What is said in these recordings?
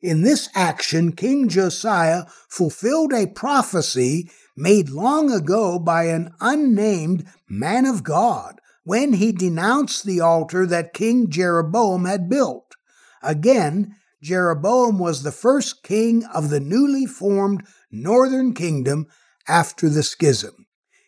In this action, King Josiah fulfilled a prophecy made long ago by an unnamed man of God when he denounced the altar that King Jeroboam had built. Again, Jeroboam was the first king of the newly formed northern kingdom after the schism.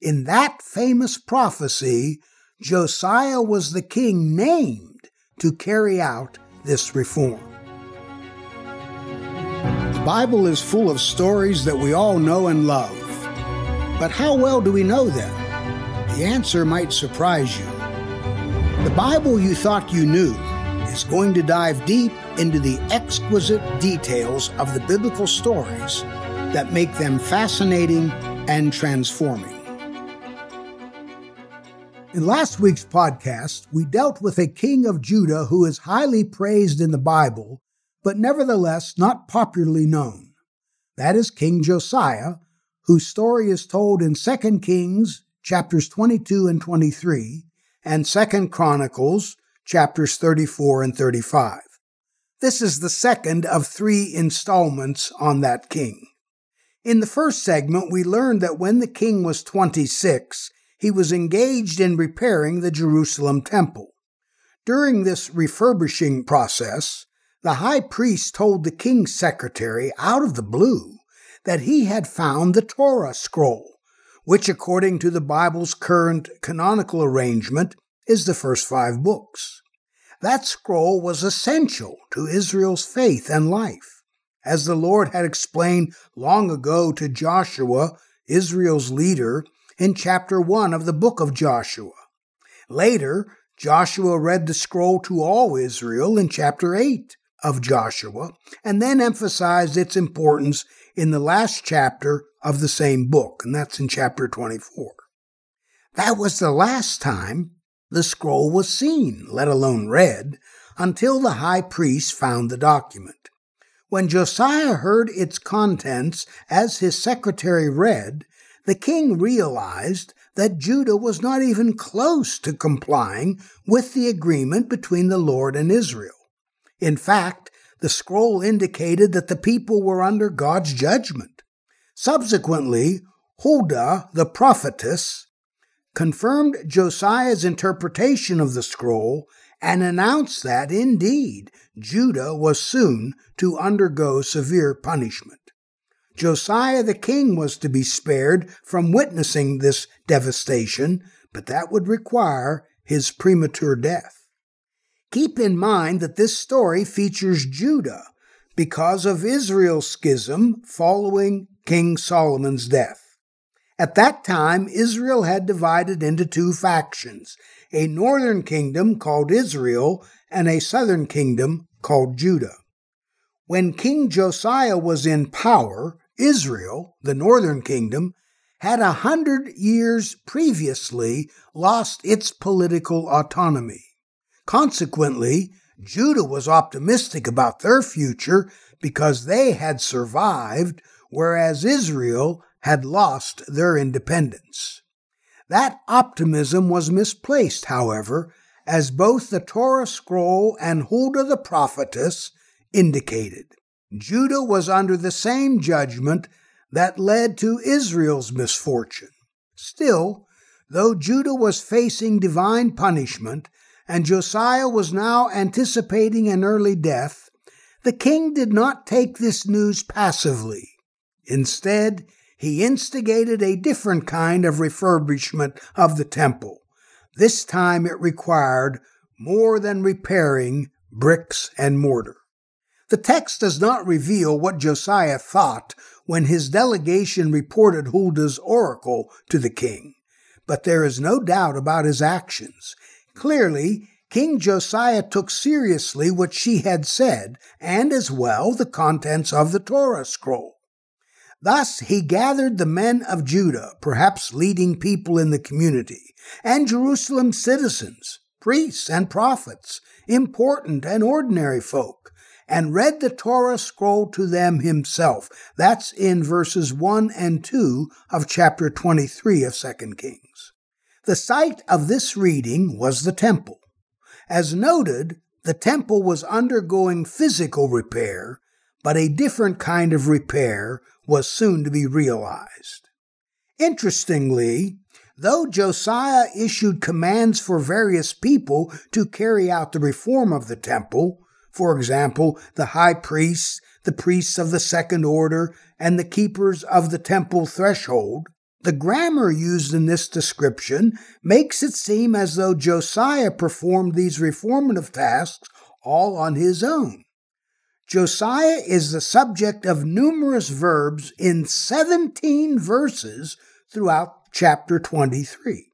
In that famous prophecy, Josiah was the king named to carry out this reform. The Bible is full of stories that we all know and love. But how well do we know them? The answer might surprise you. The Bible You Thought You Knew is going to dive deep into the exquisite details of the biblical stories that make them fascinating and transforming. In last week's podcast, we dealt with a king of Judah who is highly praised in the Bible, but nevertheless not popularly known. That is King Josiah, whose story is told in 2 Kings chapters 22 and 23 and 2 Chronicles chapters 34 and 35. This is the second of three installments on that king. In the first segment, we learned that when the king was 26, he was engaged in repairing the Jerusalem temple. During this refurbishing process, the high priest told the king's secretary, out of the blue, that he had found the Torah scroll, which, according to the Bible's current canonical arrangement, is the first 5 books. That scroll was essential to Israel's faith and life. As the Lord had explained long ago to Joshua, Israel's leader, in chapter 1 of the book of Joshua. Later, Joshua read the scroll to all Israel in chapter 8. Of Joshua, and then emphasized its importance in the last chapter of the same book, and that's in chapter 24. That was the last time the scroll was seen, let alone read, until the high priest found the document. When Josiah heard its contents as his secretary read, the king realized that Judah was not even close to complying with the agreement between the Lord and Israel. In fact, the scroll indicated that the people were under God's judgment. Subsequently, Huldah, the prophetess, confirmed Josiah's interpretation of the scroll and announced that, indeed, Judah was soon to undergo severe punishment. Josiah the king was to be spared from witnessing this devastation, but that would require his premature death. Keep in mind that this story features Judah because of Israel's schism following King Solomon's death. At that time, Israel had divided into 2 factions, a northern kingdom called Israel and a southern kingdom called Judah. When King Josiah was in power, Israel, the northern kingdom, had 100 years previously lost its political autonomy. Consequently, Judah was optimistic about their future because they had survived, whereas Israel had lost their independence. That optimism was misplaced, however, as both the Torah scroll and Huldah the prophetess indicated. Judah was under the same judgment that led to Israel's misfortune. Still, though Judah was facing divine punishment, and Josiah was now anticipating an early death, the king did not take this news passively. Instead, he instigated a different kind of refurbishment of the temple. This time it required more than repairing bricks and mortar. The text does not reveal what Josiah thought when his delegation reported Huldah's oracle to the king, but there is no doubt about his actions. Clearly, King Josiah took seriously what she had said, and as well the contents of the Torah scroll. Thus he gathered the men of Judah, perhaps leading people in the community, and Jerusalem citizens, priests and prophets, important and ordinary folk, and read the Torah scroll to them himself. That's in verses 1 and 2 of chapter 23 of 2 Kings. The site of this reading was the temple. As noted, the temple was undergoing physical repair, but a different kind of repair was soon to be realized. Interestingly, though Josiah issued commands for various people to carry out the reform of the temple, for example, the high priests, the priests of the second order, and the keepers of the temple threshold, the grammar used in this description makes it seem as though Josiah performed these reformative tasks all on his own. Josiah is the subject of numerous verbs in 17 verses throughout chapter 23.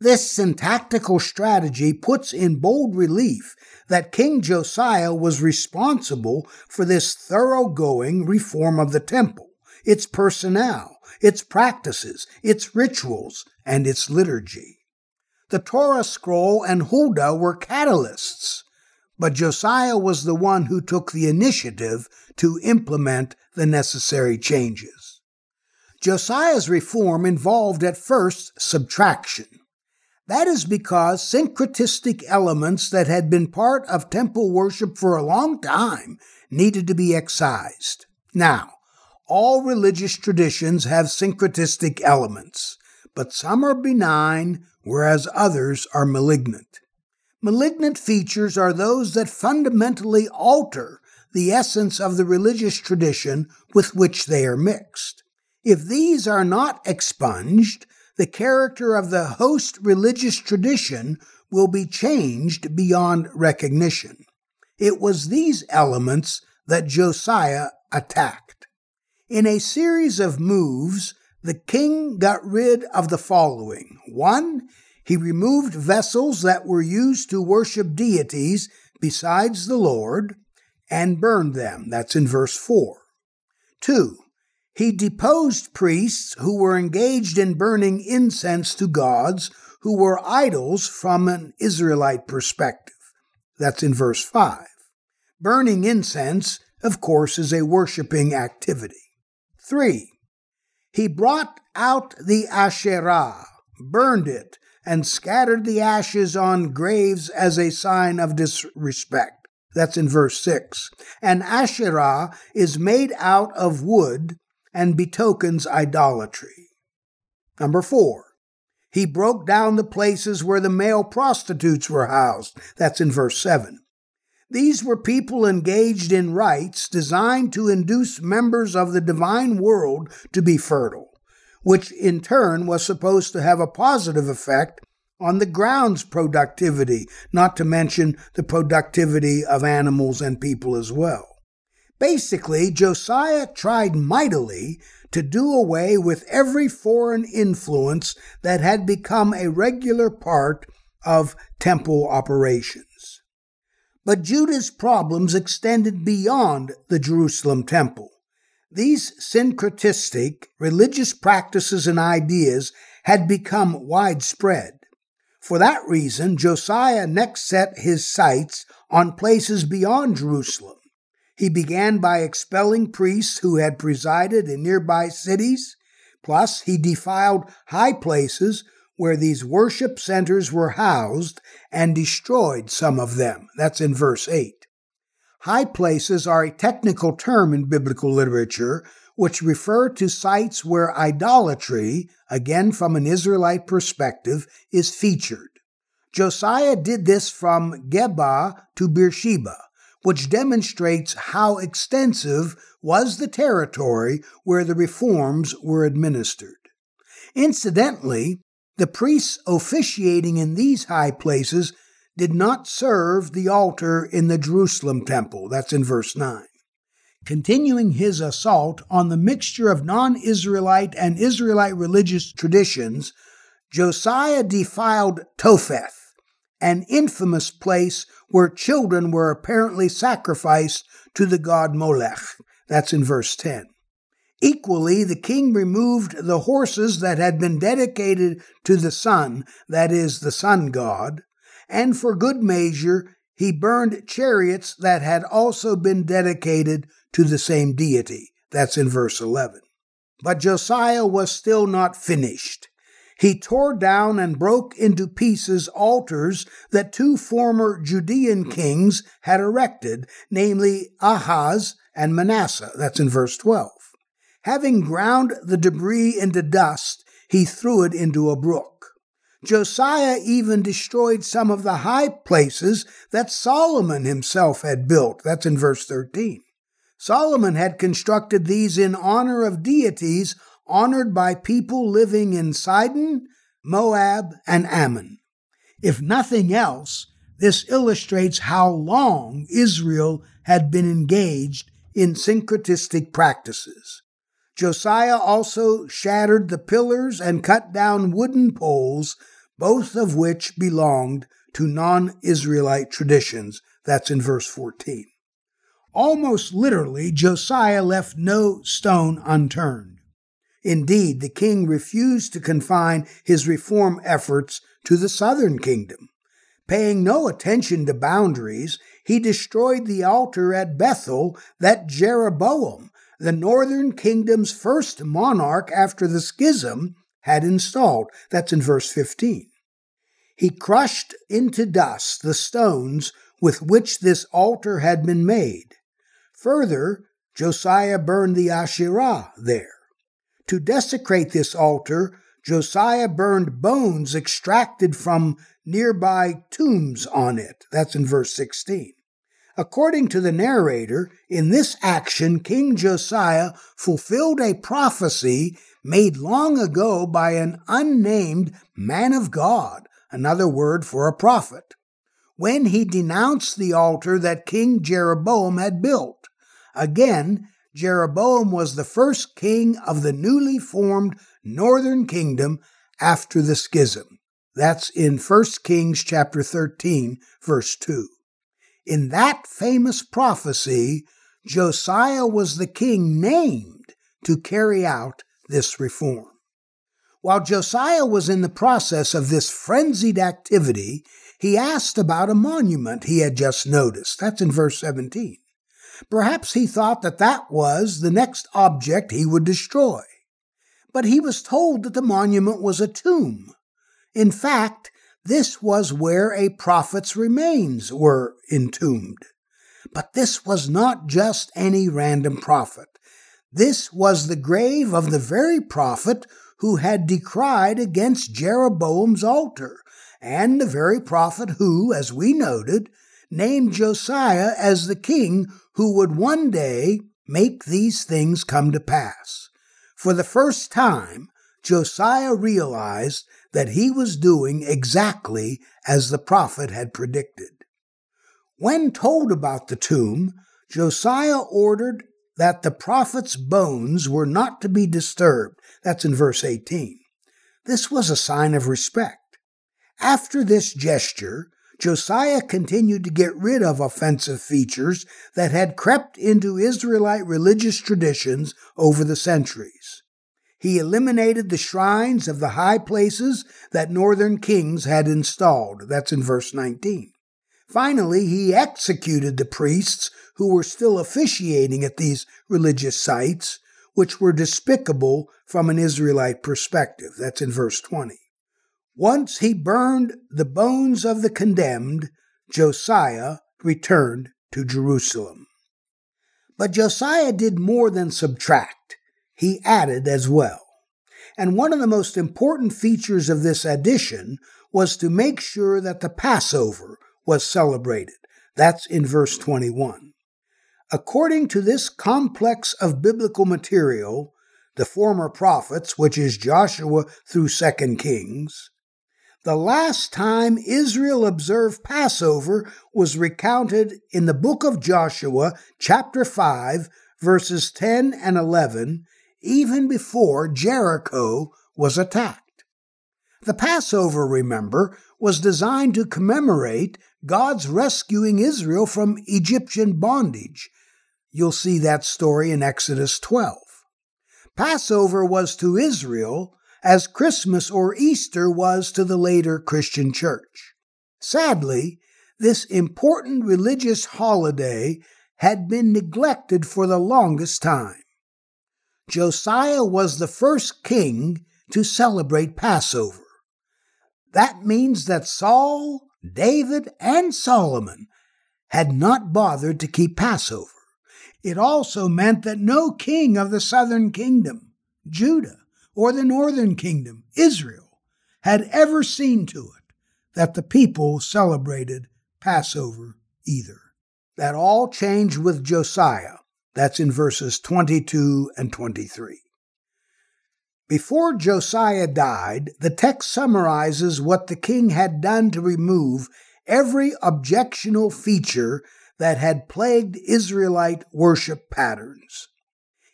This syntactical strategy puts in bold relief that King Josiah was responsible for this thoroughgoing reform of the temple, its personnel, its practices, its rituals, and its liturgy. The Torah scroll and Huldah were catalysts, but Josiah was the one who took the initiative to implement the necessary changes. Josiah's reform involved at first subtraction. That is because syncretistic elements that had been part of temple worship for a long time needed to be excised. Now, all religious traditions have syncretistic elements, but some are benign, whereas others are malignant. Malignant features are those that fundamentally alter the essence of the religious tradition with which they are mixed. If these are not expunged, the character of the host religious tradition will be changed beyond recognition. It was these elements that Josiah attacked. In a series of moves, the king got rid of the following. 1. He removed vessels that were used to worship deities besides the Lord and burned them. That's in verse 4. 2. He deposed priests who were engaged in burning incense to gods who were idols from an Israelite perspective. That's in verse 5. Burning incense, of course, is a worshiping activity. 3. He brought out the Asherah, burned it, and scattered the ashes on graves as a sign of disrespect. That's in verse 6. An Asherah is made out of wood and betokens idolatry. 4. He broke down the places where the male prostitutes were housed. That's in verse 7. These were people engaged in rites designed to induce members of the divine world to be fertile, which in turn was supposed to have a positive effect on the ground's productivity, not to mention the productivity of animals and people as well. Basically, Josiah tried mightily to do away with every foreign influence that had become a regular part of temple operations. But Judah's problems extended beyond the Jerusalem temple. These syncretistic religious practices and ideas had become widespread. For that reason, Josiah next set his sights on places beyond Jerusalem. He began by expelling priests who had presided in nearby cities, plus he defiled high places where these worship centers were housed and destroyed some of them. That's in verse 8. High places are a technical term in biblical literature which refer to sites where idolatry, again from an Israelite perspective, is featured. Josiah did this from Geba to Beersheba, which demonstrates how extensive was the territory where the reforms were administered. Incidentally, the priests officiating in these high places did not serve the altar in the Jerusalem temple. That's in verse 9. Continuing his assault on the mixture of non-Israelite and Israelite religious traditions, Josiah defiled Topheth, an infamous place where children were apparently sacrificed to the god Molech. That's in verse 10. Equally, the king removed the horses that had been dedicated to the sun, that is, the sun god, and for good measure, he burned chariots that had also been dedicated to the same deity. That's in verse 11. But Josiah was still not finished. He tore down and broke into pieces altars that two former Judean kings had erected, namely Ahaz and Manasseh. That's in verse 12. Having ground the debris into dust, he threw it into a brook. Josiah even destroyed some of the high places that Solomon himself had built. That's in verse 13. Solomon had constructed these in honor of deities honored by people living in Sidon, Moab, and Ammon. If nothing else, this illustrates how long Israel had been engaged in syncretistic practices. Josiah also shattered the pillars and cut down wooden poles, both of which belonged to non-Israelite traditions. That's in verse 14. Almost literally, Josiah left no stone unturned. Indeed, the king refused to confine his reform efforts to the southern kingdom. Paying no attention to boundaries, he destroyed the altar at Bethel that Jeroboam, the northern kingdom's first monarch after the schism, had installed. That's in verse 15. He crushed into dust the stones with which this altar had been made. Further, Josiah burned the Asherah there. To desecrate this altar, Josiah burned bones extracted from nearby tombs on it. That's in verse 16. According to the narrator, in this action, King Josiah fulfilled a prophecy made long ago by an unnamed man of God, another word for a prophet, when he denounced the altar that King Jeroboam had built. Again, Jeroboam was the first king of the newly formed northern kingdom after the schism. That's in 1 Kings chapter 13, verse 2. In that famous prophecy, Josiah was the king named to carry out this reform. While Josiah was in the process of this frenzied activity, he asked about a monument he had just noticed. That's in verse 17. Perhaps he thought that was the next object he would destroy. But he was told that the monument was a tomb. In fact, this was where a prophet's remains were entombed. But this was not just any random prophet. This was the grave of the very prophet who had decried against Jeroboam's altar, and the very prophet who, as we noted, named Josiah as the king who would one day make these things come to pass. For the first time, Josiah realized that he was doing exactly as the prophet had predicted. When told about the tomb, Josiah ordered that the prophet's bones were not to be disturbed. That's in verse 18. This was a sign of respect. After this gesture, Josiah continued to get rid of offensive features that had crept into Israelite religious traditions over the centuries. He eliminated the shrines of the high places that northern kings had installed. That's in verse 19. Finally, he executed the priests who were still officiating at these religious sites, which were despicable from an Israelite perspective. That's in verse 20. Once he burned the bones of the condemned, Josiah returned to Jerusalem. But Josiah did more than subtract. He added as well. And one of the most important features of this addition was to make sure that the Passover was celebrated. That's in verse 21. According to this complex of biblical material, the former prophets, which is Joshua through 2 Kings, the last time Israel observed Passover was recounted in the book of Joshua, chapter 5, verses 10 and 11, even before Jericho was attacked. The Passover, remember, was designed to commemorate God's rescuing Israel from Egyptian bondage. You'll see that story in Exodus 12. Passover was to Israel as Christmas or Easter was to the later Christian church. Sadly, this important religious holiday had been neglected for the longest time. Josiah was the first king to celebrate Passover. That means that Saul, David, and Solomon had not bothered to keep Passover. It also meant that no king of the southern kingdom, Judah, or the northern kingdom, Israel, had ever seen to it that the people celebrated Passover either. That all changed with Josiah. That's in verses 22 and 23. Before Josiah died, the text summarizes what the king had done to remove every objectionable feature that had plagued Israelite worship patterns.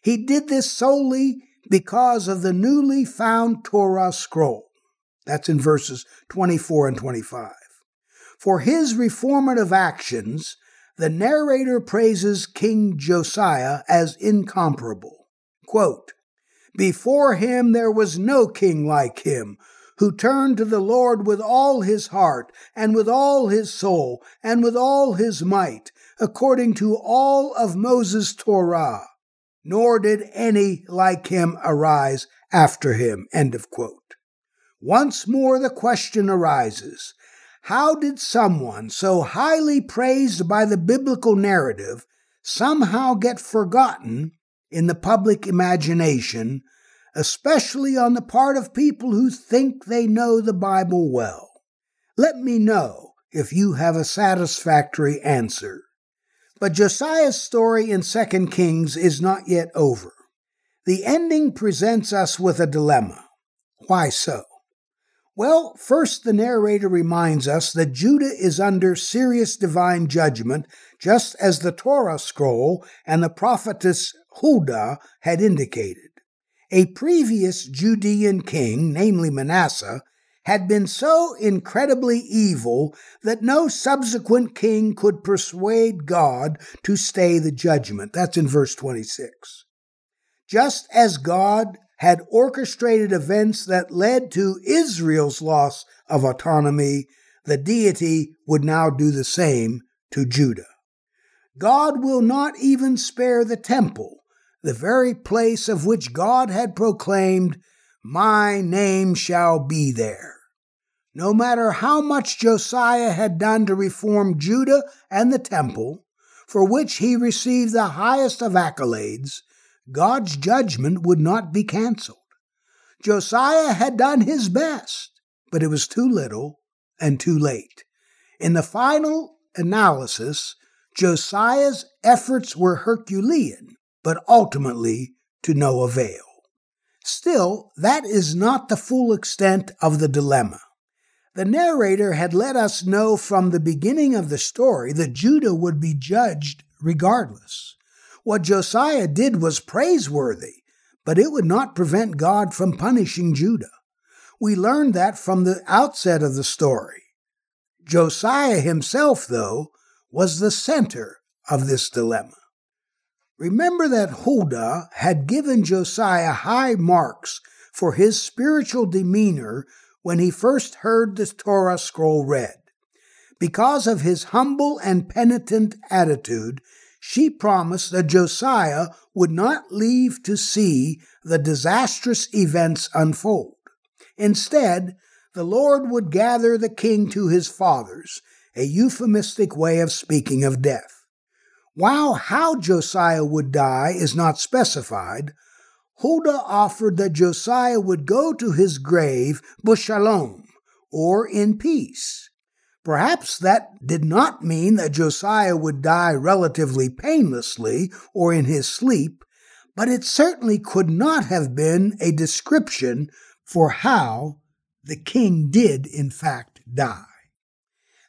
He did this solely because of the newly found Torah scroll. That's in verses 24 and 25. For his reformative actions, the narrator praises King Josiah as incomparable. Quote, "Before him there was no king like him, who turned to the Lord with all his heart, and with all his soul, and with all his might, according to all of Moses' Torah. Nor did any like him arise after him." End of quote. Once more the question arises, how did someone so highly praised by the biblical narrative somehow get forgotten in the public imagination, especially on the part of people who think they know the Bible well? Let me know if you have a satisfactory answer. But Josiah's story in 2 Kings is not yet over. The ending presents us with a dilemma. Why so? Well, first the narrator reminds us that Judah is under serious divine judgment, just as the Torah scroll and the prophetess Huldah had indicated. A previous Judean king, namely Manasseh, had been so incredibly evil that no subsequent king could persuade God to stay the judgment. That's in verse 26. Just as God had orchestrated events that led to Israel's loss of autonomy, the deity would now do the same to Judah. God will not even spare the temple, the very place of which God had proclaimed, "My name shall be there." No matter how much Josiah had done to reform Judah and the temple, for which he received the highest of accolades, God's judgment would not be canceled. Josiah had done his best, but it was too little and too late. In the final analysis, Josiah's efforts were Herculean, but ultimately to no avail. Still, that is not the full extent of the dilemma. The narrator had let us know from the beginning of the story that Judah would be judged regardless. What Josiah did was praiseworthy, but it would not prevent God from punishing Judah. We learned that from the outset of the story. Josiah himself, though, was the center of this dilemma. Remember that Huldah had given Josiah high marks for his spiritual demeanor when he first heard the Torah scroll read. Because of his humble and penitent attitude, she promised that Josiah would not leave to see the disastrous events unfold. Instead, the Lord would gather the king to his fathers, a euphemistic way of speaking of death. While how Josiah would die is not specified, Huldah offered that Josiah would go to his grave b'shalom, or in peace. Perhaps that did not mean that Josiah would die relatively painlessly or in his sleep, but it certainly could not have been a description for how the king did in fact die.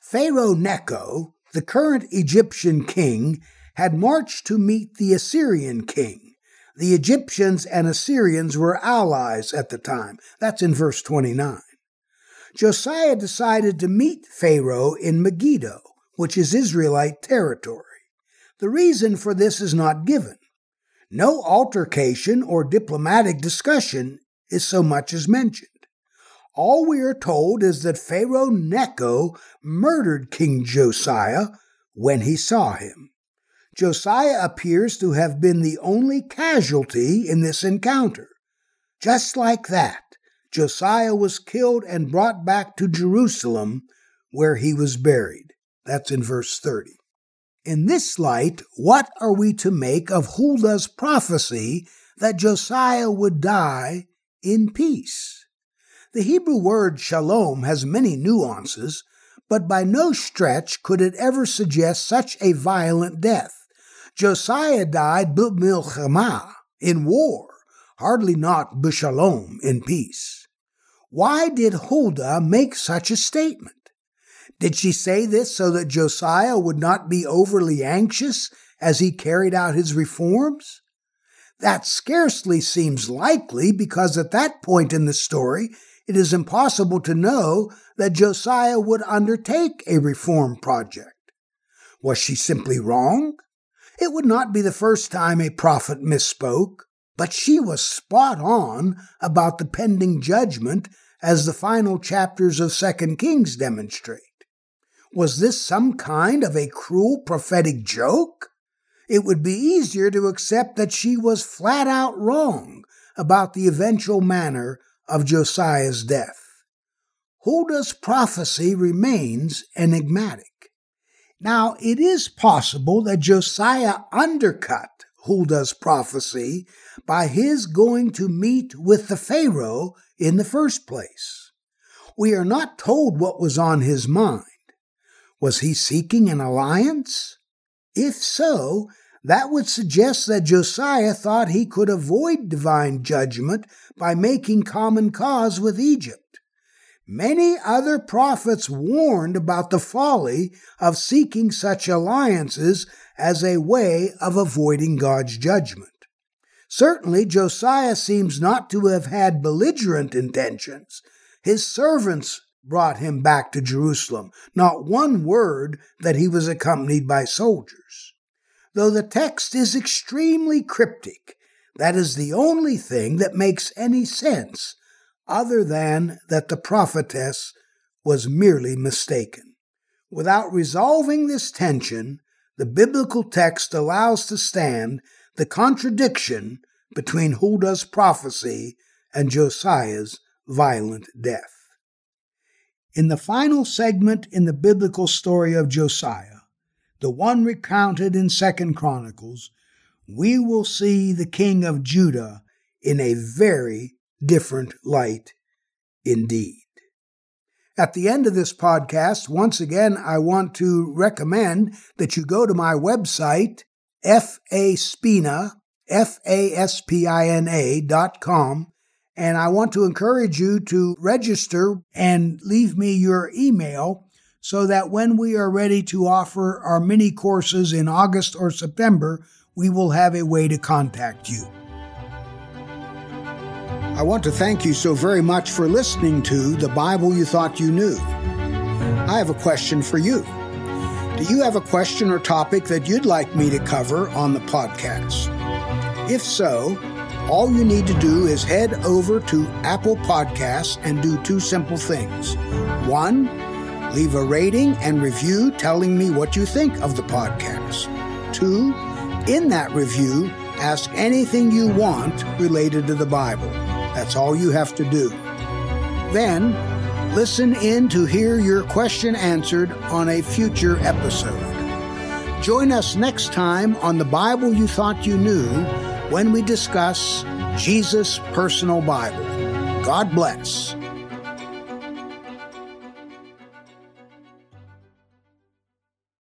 Pharaoh Necho, the current Egyptian king, had marched to meet the Assyrian king. The Egyptians and Assyrians were allies at the time. That's in verse 29. Josiah decided to meet Pharaoh in Megiddo, which is Israelite territory. The reason for this is not given. No altercation or diplomatic discussion is so much as mentioned. All we are told is that Pharaoh Necho murdered King Josiah when he saw him. Josiah appears to have been the only casualty in this encounter. Just like that, Josiah was killed and brought back to Jerusalem, where he was buried. That's in verse 30. In this light, what are we to make of Huldah's prophecy that Josiah would die in peace? The Hebrew word shalom has many nuances, but by no stretch could it ever suggest such a violent death. Josiah died b'milchama, in war, hardly not b'shalom, in peace. Why did Huldah make such a statement? Did she say this so that Josiah would not be overly anxious as he carried out his reforms? That scarcely seems likely, because at that point in the story, it is impossible to know that Josiah would undertake a reform project. Was she simply wrong? It would not be the first time a prophet misspoke, but she was spot on about the pending judgment, as the final chapters of 2 Kings demonstrate. Was this some kind of a cruel prophetic joke? It would be easier to accept that she was flat out wrong about the eventual manner of Josiah's death. Huldah's prophecy remains enigmatic. Now, it is possible that Josiah undercut Huldah's prophecy by his going to meet with the Pharaoh in the first place. We are not told what was on his mind. Was he seeking an alliance? If so, that would suggest that Josiah thought he could avoid divine judgment by making common cause with Egypt. Many other prophets warned about the folly of seeking such alliances as a way of avoiding God's judgment. Certainly, Josiah seems not to have had belligerent intentions. His servants brought him back to Jerusalem, not one word that he was accompanied by soldiers. Though the text is extremely cryptic, that is the only thing that makes any sense, other than that the prophetess was merely mistaken. Without resolving this tension, the biblical text allows to stand the contradiction between Huldah's prophecy and Josiah's violent death. In the final segment in the biblical story of Josiah, the one recounted in 2 Chronicles, we will see the king of Judah in a very different light indeed. At the end of this podcast, once again, I want to recommend that you go to my website, F-A-Spina.com, and I want to encourage you to register and leave me your email so that when we are ready to offer our mini courses in August or September, we will have a way to contact you. I want to thank you so very much for listening to The Bible You Thought You Knew. I have a question for you. Do you have a question or topic that you'd like me to cover on the podcast? If so, all you need to do is head over to Apple Podcasts and do two simple things. One, leave a rating and review telling me what you think of the podcast. Two, in that review, ask anything you want related to the Bible. That's all you have to do. Then, listen in to hear your question answered on a future episode. Join us next time on The Bible You Thought You Knew when we discuss Jesus' personal Bible. God bless.